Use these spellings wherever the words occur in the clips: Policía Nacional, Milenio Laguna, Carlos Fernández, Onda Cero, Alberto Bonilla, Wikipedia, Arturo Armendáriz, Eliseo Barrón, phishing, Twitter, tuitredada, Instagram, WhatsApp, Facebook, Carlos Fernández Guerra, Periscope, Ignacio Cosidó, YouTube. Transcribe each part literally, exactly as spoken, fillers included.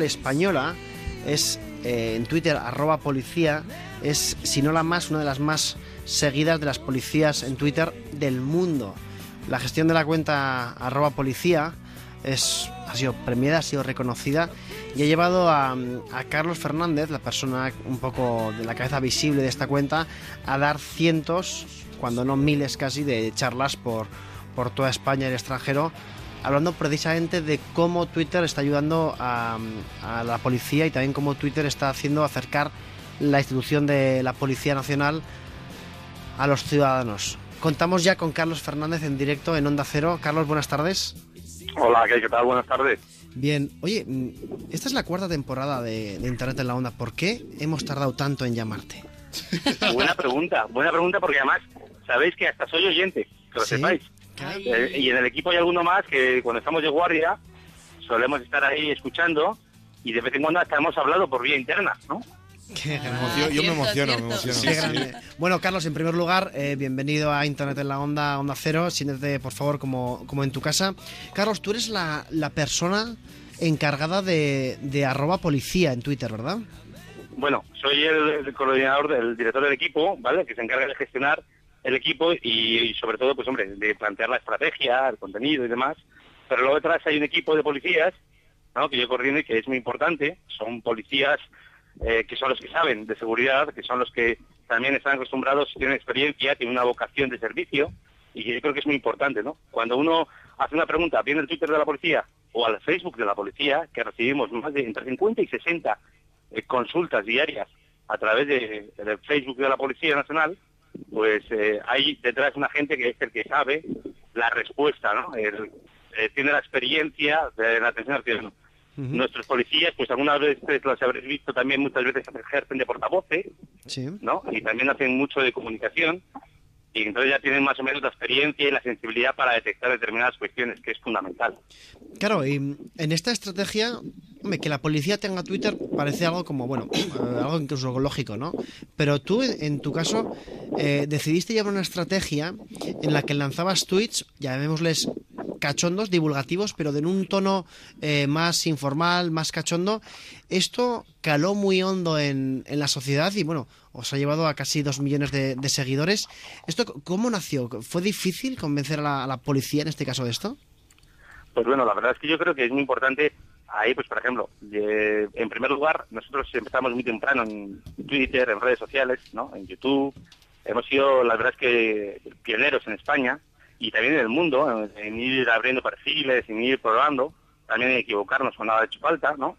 Española es eh, en Twitter arroba policía, es si no la más, una de las más seguidas de las policías en Twitter del mundo. La gestión de la cuenta arroba policía es, ha sido premiada, ha sido reconocida y ha llevado a, a Carlos Fernández, la persona un poco de la cabeza visible de esta cuenta, a dar cientos, cuando no miles casi, de charlas por, por toda España y el extranjero, hablando precisamente de cómo Twitter está ayudando a, a la policía y también cómo Twitter está haciendo acercar la institución de la Policía Nacional a los ciudadanos. Contamos ya con Carlos Fernández en directo en Onda Cero. Carlos, buenas tardes. Hola, ¿qué tal? Buenas tardes. Bien. Oye, esta es la cuarta temporada de, de Internet en la Onda. ¿Por qué hemos tardado tanto en llamarte? Buena pregunta, buena pregunta, porque además sabéis que hasta soy oyente, que lo sepáis. Eh, y en el equipo hay alguno más que cuando estamos de guardia solemos estar ahí escuchando y de vez en cuando hasta hemos hablado por vía interna, ¿no? Qué ah, yo, yo me emociono, me emociono. Sí, sí. Bueno, Carlos, en primer lugar, eh, bienvenido a Internet en la Onda, Onda Cero. Siéntete, por favor, como, como en tu casa. Carlos, tú eres la, la persona encargada de, de arroba policía en Twitter, ¿verdad? Bueno, soy el, el coordinador, el director del equipo, ¿vale? Que se encarga de gestionar el equipo y, y sobre todo, pues hombre, de plantear la estrategia, el contenido y demás. Pero luego detrás hay un equipo de policías, ¿no?, que yo coordino y que es muy importante. Son policías eh, que son los que saben de seguridad, que son los que también están acostumbrados, tienen experiencia, tienen una vocación de servicio. Y yo creo que es muy importante, ¿no? Cuando uno hace una pregunta, viene al Twitter de la policía o al Facebook de la policía, que recibimos más de entre cincuenta y sesenta eh, consultas diarias a través de, del Facebook de la Policía Nacional, pues eh, hay detrás una gente que es el que sabe la respuesta, ¿no? El, eh, tiene la experiencia de la atención al ciudadano. Uh-huh. Nuestros policías, pues algunas veces los habréis visto también, muchas veces ejercen de portavoces, sí, ¿no? Y también hacen mucho de comunicación y entonces ya tienen más o menos la experiencia y la sensibilidad para detectar determinadas cuestiones, que es fundamental. Claro, y en esta estrategia, hombre, que la policía tenga Twitter parece algo como, bueno, algo incluso lógico, ¿no? Pero tú, en tu caso, eh, decidiste llevar una estrategia en la que lanzabas tweets, llamémosles cachondos, divulgativos, pero en un tono eh, más informal, más cachondo. Esto caló muy hondo en, en la sociedad y, bueno, os ha llevado a casi dos millones de, de seguidores. ¿Esto cómo nació? ¿Fue difícil convencer a la, a la policía en este caso de esto? Pues bueno, la verdad es que yo creo que es muy importante. Ahí, pues por ejemplo, eh, en primer lugar, nosotros empezamos muy temprano en Twitter, en redes sociales, ¿no?, en YouTube. Hemos sido, la verdad es que, pioneros en España y también en el mundo, en, en ir abriendo perfiles, en ir probando, también en equivocarnos con nada de falta, ¿no?,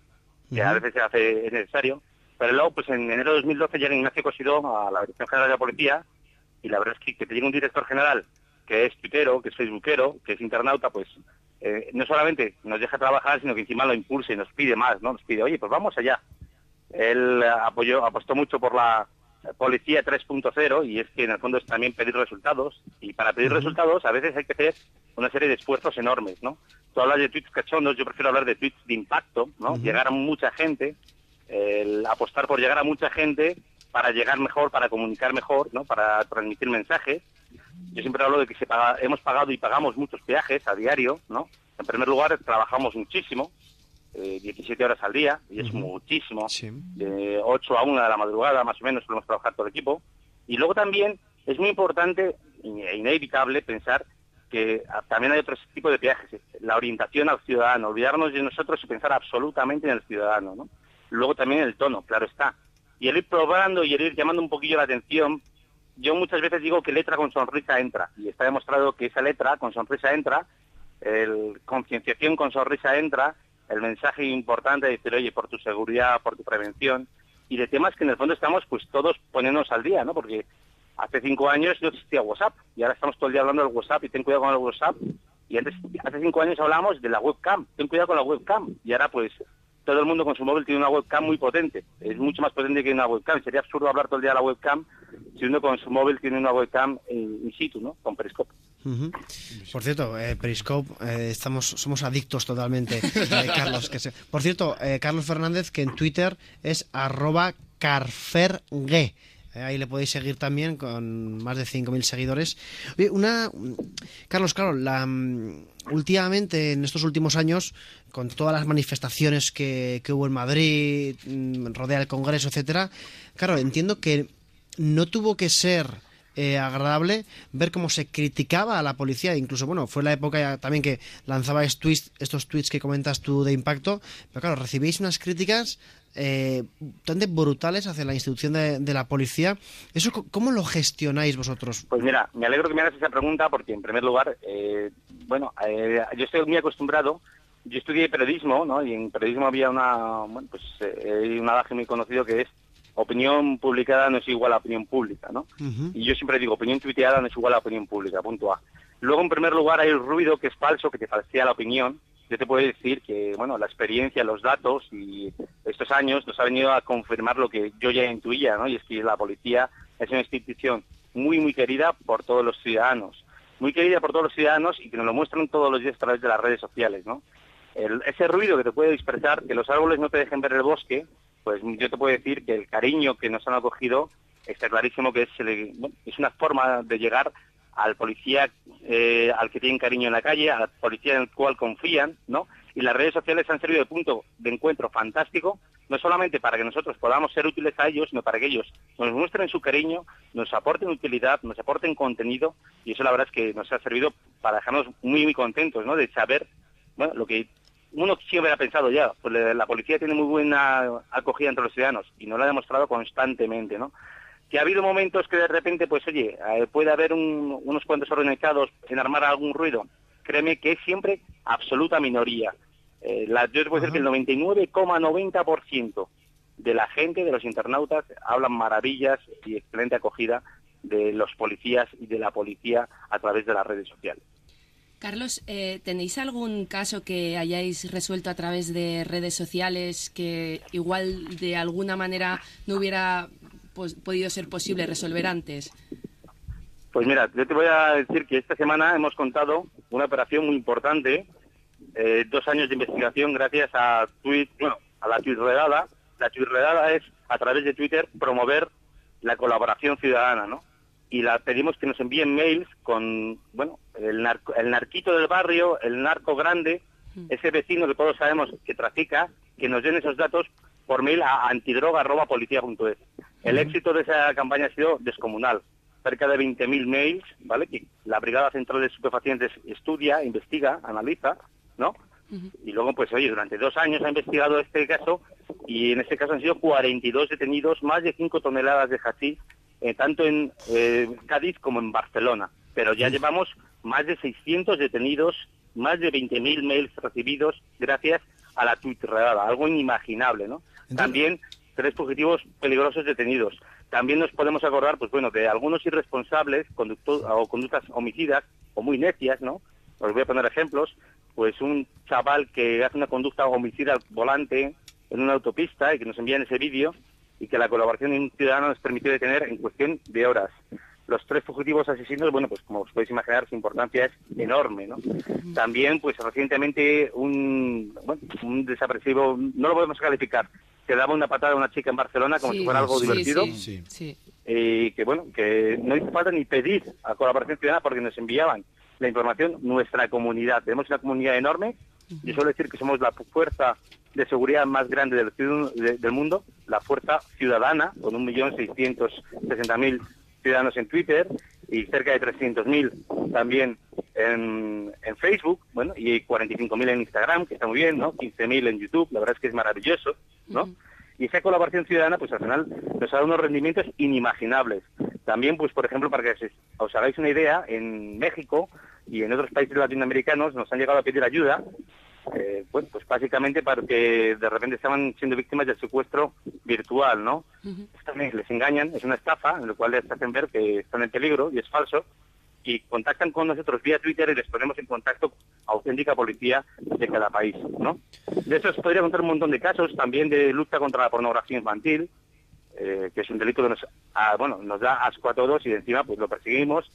que uh-huh, a veces se hace necesario. Pero luego, pues en enero de dos mil doce llega Ignacio Cosidó a la Dirección General de la Policía y la verdad es que que te llega un director general que es tuitero, que es facebookero, que es internauta, pues eh, no solamente nos deja trabajar, sino que encima lo impulsa y nos pide más, ¿no? Nos pide, oye, pues vamos allá. Él apoyó, apostó mucho por la policía tres punto cero y es que en el fondo es también pedir resultados. Y para pedir resultados a veces hay que hacer una serie de esfuerzos enormes, ¿no? Tú hablas de tweets cachondos, yo prefiero hablar de tweets de impacto, ¿no? Uh-huh. Llegar a mucha gente, el apostar por llegar a mucha gente para llegar mejor, para comunicar mejor, ¿no?, para transmitir mensajes. Yo siempre hablo de que se paga, hemos pagado y pagamos muchos peajes a diario, ¿no? En primer lugar, trabajamos muchíimo, eh, diecisiete horas al día, y es uh-huh, muchísimo, sí, de ocho a una de la madrugada, más o menos, solemos trabajar todo el equipo. Y luego también es muy importante e inevitable pensar que también hay otros tipos de peajes, la orientación al ciudadano, olvidarnos de nosotros y pensar absolutamente en el ciudadano, ¿no? Luego también el tono, claro está. Y el ir probando y el ir llamando un poquillo la atención. Yo muchas veces digo que letra con sonrisa entra, y está demostrado que esa letra con sonrisa entra, el concienciación con sonrisa entra, el mensaje importante de decir, oye, por tu seguridad, por tu prevención, y de temas que en el fondo estamos pues todos poniéndonos al día, ¿no? Porque hace cinco años no existía WhatsApp, y ahora estamos todo el día hablando del WhatsApp, y ten cuidado con el WhatsApp, y antes, hace cinco años hablamos de la webcam, ten cuidado con la webcam, y ahora pues todo el mundo con su móvil tiene una webcam muy potente, es mucho más potente que una webcam, sería absurdo hablar todo el día de la webcam si uno con su móvil tiene una webcam in situ, ¿no?, con Periscope. Uh-huh. Por cierto, eh, Periscope, eh, estamos, somos adictos totalmente, eh, Carlos. Que se... Por cierto, eh, Carlos Fernández, que en Twitter es arroba carfergue. Eh, ahí le podéis seguir también con más de cinco mil seguidores. Oye, una... Carlos, claro, la... últimamente, en estos últimos años, con todas las manifestaciones que, que hubo en Madrid, rodea el Congreso, etcétera, claro, entiendo que no tuvo que ser eh, agradable ver cómo se criticaba a la policía. Incluso, bueno, fue la época ya también que lanzaba tweets, estos tweets que comentas tú de impacto, pero claro, recibéis unas críticas eh, bastante brutales hacia la institución de, de la policía. ¿Eso cómo lo gestionáis vosotros? Pues mira, me alegro que me hagas esa pregunta porque, en primer lugar, eh, bueno, eh, yo estoy muy acostumbrado. Yo estudié periodismo, ¿no? Y en periodismo había una, bueno, pues eh, un adagio muy conocido que es: opinión publicada no es igual a opinión pública, ¿no? Uh-huh. Y yo siempre digo, opinión tuiteada no es igual a opinión pública, punto A. Luego, en primer lugar, hay un ruido que es falso, que te falsea la opinión. Yo te puedo decir que, bueno, la experiencia, los datos y estos años nos ha venido a confirmar lo que yo ya intuía, ¿no? Y es que la policía es una institución muy, muy querida por todos los ciudadanos. Muy querida por todos los ciudadanos y que nos lo muestran todos los días a través de las redes sociales, ¿no? El, ese ruido que te puede dispersar, que los árboles no te dejen ver el bosque, pues yo te puedo decir que el cariño que nos han acogido está clarísimo que es, el, bueno, es una forma de llegar al policía eh, al que tienen cariño en la calle, al policía en el cual confían, ¿no? Y las redes sociales han servido de punto de encuentro fantástico, no solamente para que nosotros podamos ser útiles a ellos, sino para que ellos nos muestren su cariño, nos aporten utilidad, nos aporten contenido, y eso la verdad es que nos ha servido para dejarnos muy, muy contentos, ¿no? De saber, bueno, lo que uno siempre ha pensado ya, pues la policía tiene muy buena acogida entre los ciudadanos y nos lo ha demostrado constantemente, ¿no? Que ha habido momentos que de repente, pues oye, puede haber un, unos cuantos organizados en armar algún ruido. Créeme que es siempre absoluta minoría. Eh, la, yo te puedo decir que el noventa y nueve coma noventa por ciento de la gente, de los internautas, hablan maravillas y excelente acogida de los policías y de la policía a través de las redes sociales. Carlos, eh, ¿tenéis algún caso que hayáis resuelto a través de redes sociales que igual de alguna manera no hubiera pues, podido ser posible resolver antes? Pues mira, yo te voy a decir que esta semana hemos contado una operación muy importante, eh, dos años de investigación gracias a tweet, bueno, a la tuitredada. La tuitredada es, a través de Twitter, promover la colaboración ciudadana, ¿no? Y la pedimos que nos envíen mails con, bueno, el, narco, el narquito del barrio, el narco grande, ese vecino que todos sabemos que trafica, que nos den esos datos por mail a antidroga arroba policía punto es. El éxito de esa campaña ha sido descomunal. Cerca de veinte mil mails, ¿vale? Que la Brigada Central de Estupefacientes estudia, investiga, analiza, ¿no? Y luego, pues oye, durante dos años ha investigado este caso y en este caso han sido cuarenta y dos detenidos, más de cinco toneladas de hachís, Eh, tanto en eh, Cádiz como en Barcelona. Pero ya llevamos más de seiscientos detenidos, más de veinte mil mails recibidos gracias a la tuitredada, algo inimaginable, ¿no? Entonces, también tres fugitivos peligrosos detenidos. También nos podemos acordar, pues bueno, de algunos irresponsables conducto- o conductas homicidas o muy necias, ¿no? Os voy a poner ejemplos. Pues un chaval que hace una conducta homicida al volante en una autopista y que nos envían ese vídeo, y que la colaboración de un ciudadano nos permitió detener en cuestión de horas. Los tres fugitivos asesinos, bueno, pues como os podéis imaginar, su importancia es enorme, ¿no? También, pues recientemente, un, bueno, un desapreciado, no lo podemos calificar, que daba una patada a una chica en Barcelona como sí, si fuera algo sí, divertido, sí, sí, sí. Y que, bueno, que no hizo falta ni pedir a colaboración ciudadana porque nos enviaban la información nuestra comunidad. Tenemos una comunidad enorme, yo suelo decir que somos la fuerza de seguridad más grande del, de, del mundo, la fuerza ciudadana, con un millón seiscientos sesenta mil ciudadanos en Twitter y cerca de trescientos mil también en, en Facebook, bueno, y cuarenta y cinco mil en Instagram, que está muy bien, ¿no? quince mil en YouTube, la verdad es que es maravilloso, ¿no? Uh-huh. Y esa colaboración ciudadana, pues al final nos ha dado unos rendimientos inimaginables. También, pues por ejemplo, para que os hagáis una idea, en México y en otros países latinoamericanos nos han llegado a pedir ayuda, Eh, bueno, pues básicamente porque de repente estaban siendo víctimas del secuestro virtual, ¿no? Uh-huh. También les engañan, es una estafa, en lo cual les hacen ver que están en peligro y es falso, y contactan con nosotros vía Twitter y les ponemos en contacto a auténtica policía de cada país, ¿no? De eso os podría contar un montón de casos, también de lucha contra la pornografía infantil, eh, que es un delito que nos, ah, bueno, nos da asco a todos y de encima pues lo perseguimos,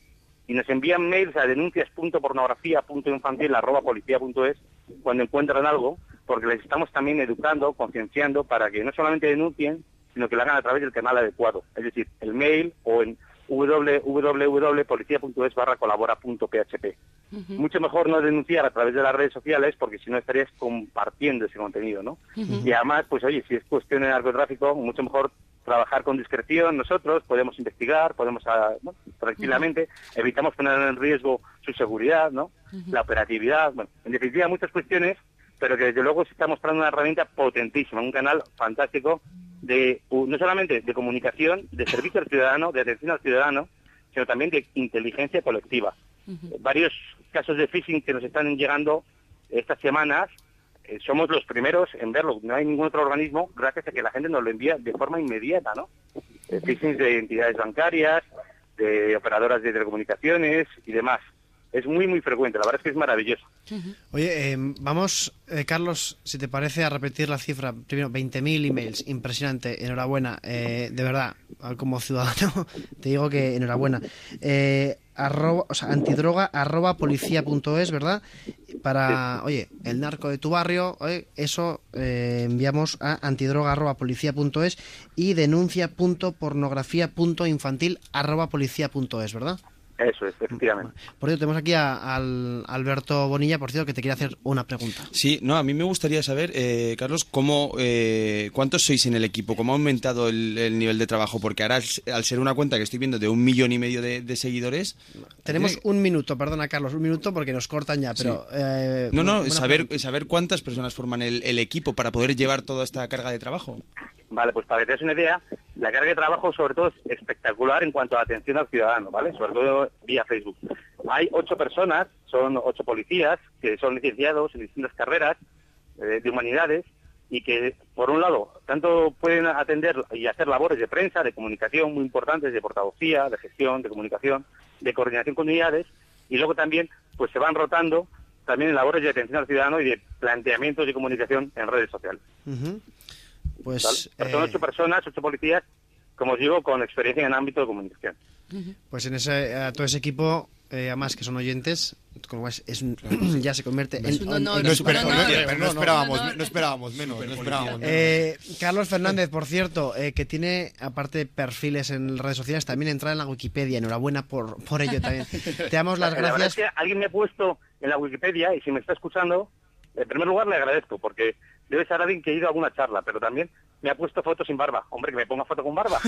y nos envían mails a denuncias punto pornografía punto infantil arroba policía punto es cuando encuentran algo, porque les estamos también educando, concienciando, para que no solamente denuncien, sino que lo hagan a través del canal adecuado, es decir, el mail o en doble u doble u doble u punto policía punto es barra colabora punto p h p. Uh-huh. Mucho mejor no denunciar a través de las redes sociales, porque si no estarías compartiendo ese contenido, ¿no? Uh-huh. Y además, pues oye, si es cuestión de narcotráfico, mucho mejor trabajar con discreción. Nosotros podemos investigar, podemos, bueno, tranquilamente, uh-huh, evitamos poner en riesgo su seguridad, ¿no? Uh-huh. La operatividad, bueno, en definitiva muchas cuestiones, pero que desde luego se está mostrando una herramienta potentísima, un canal fantástico de, no solamente de comunicación, de servicio al ciudadano, de atención al ciudadano, sino también de inteligencia colectiva. Uh-huh. Varios casos de phishing que nos están llegando estas semanas, eh, somos los primeros en verlo. No hay ningún otro organismo, gracias a que la gente nos lo envía de forma inmediata, ¿no? Eh, phishing de entidades bancarias, de operadoras de telecomunicaciones y demás. Es muy, muy frecuente. La verdad es que es maravilloso. Uh-huh. Oye, eh, vamos, eh, Carlos, si te parece, a repetir la cifra. Primero, veinte mil emails. Impresionante. Enhorabuena. Eh, de verdad, como ciudadano, te digo que enhorabuena. Eh, arroba, o sea, antidroga, arroba policía punto es, ¿verdad? Para, oye, el narco de tu barrio, oye, eso eh, enviamos a antidroga, arroba policía punto es y denuncia punto pornografía punto infantil, arroba policía punto es, ¿verdad? Eso es, efectivamente. Por cierto, tenemos aquí a, al Alberto Bonilla, por cierto, que te quiere hacer una pregunta. Sí, no, a mí me gustaría saber, eh, Carlos, cómo, eh, ¿cuántos sois en el equipo? ¿Cómo ha aumentado el, el nivel de trabajo? Porque ahora, al, al ser una cuenta que estoy viendo de un millón y medio de, de seguidores... Tenemos ¿tiene? un minuto, perdona, Carlos, un minuto porque nos cortan ya, pero... Sí. Eh, no, no, saber, saber cuántas personas forman el, el equipo para poder llevar toda esta carga de trabajo. Vale, pues para que te des una idea, la carga de trabajo sobre todo es espectacular en cuanto a atención al ciudadano, ¿vale? Sobre todo vía Facebook. Hay ocho personas, son ocho policías, que son licenciados en distintas carreras eh, de humanidades y que, por un lado, tanto pueden atender y hacer labores de prensa, de comunicación muy importantes, de portavocía, de gestión, de comunicación, de coordinación con unidades, y luego también pues se van rotando también en labores de atención al ciudadano y de planteamientos de comunicación en redes sociales. Uh-huh. Pues, ¿vale? Son ocho eh... personas, ocho policías, como os digo, con experiencia en el ámbito de comunicación. Pues en ese, a todo ese equipo, eh, además que son oyentes, como es, es un, ya se convierte en... No esperábamos menos. No esperábamos eh, Carlos Fernández, por cierto, eh, que tiene, aparte de perfiles en redes sociales, también entrada en la Wikipedia. Enhorabuena por, por ello también. Te damos las la, gracias. La verdad es que alguien me ha puesto en la Wikipedia y si me está escuchando, en primer lugar le agradezco, porque... debe ser alguien que ha ido a alguna charla, pero también me ha puesto fotos sin barba. Hombre, que me ponga foto con barba.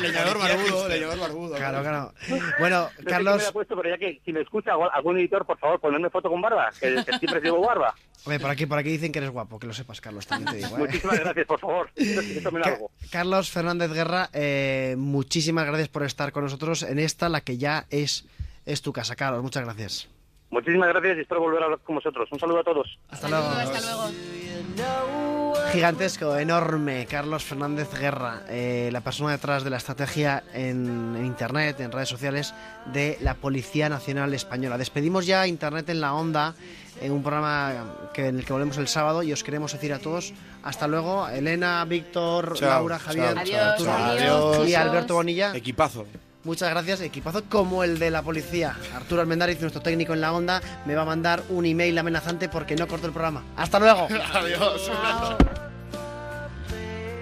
Leñador barbudo, leñador barbudo. Claro, claro. Bueno, no sé, Carlos... me ha puesto, pero ya que si me escucha algún editor, por favor, ponerme foto con barba, que, que siempre llevo barba. Hombre, por aquí, por aquí dicen que eres guapo, que lo sepas, Carlos, también te digo. ¿eh? Muchísimas gracias, por favor. Esto me lo hago. Carlos Fernández Guerra, eh, muchísimas gracias por estar con nosotros en esta, la que ya es, es tu casa. Carlos, muchas gracias. Muchísimas gracias y espero volver a hablar con vosotros. Un saludo a todos. Hasta luego. Hasta luego. Gigantesco, enorme, Carlos Fernández Guerra, eh, la persona detrás de la estrategia en, en Internet, en redes sociales, de la Policía Nacional Española. Despedimos ya Internet en la Onda, en un programa que, en el que volvemos el sábado, y os queremos decir a todos hasta luego. Elena, Víctor, chao, Laura, Javier, chao, adiós, Arturo, adiós, adiós, y Alberto Bonilla. Equipazo. Muchas gracias, equipazo como el de la policía. Arturo Armendáriz, nuestro técnico en la Onda, me va a mandar un email amenazante porque no corto el programa. ¡Hasta luego! ¡Adiós!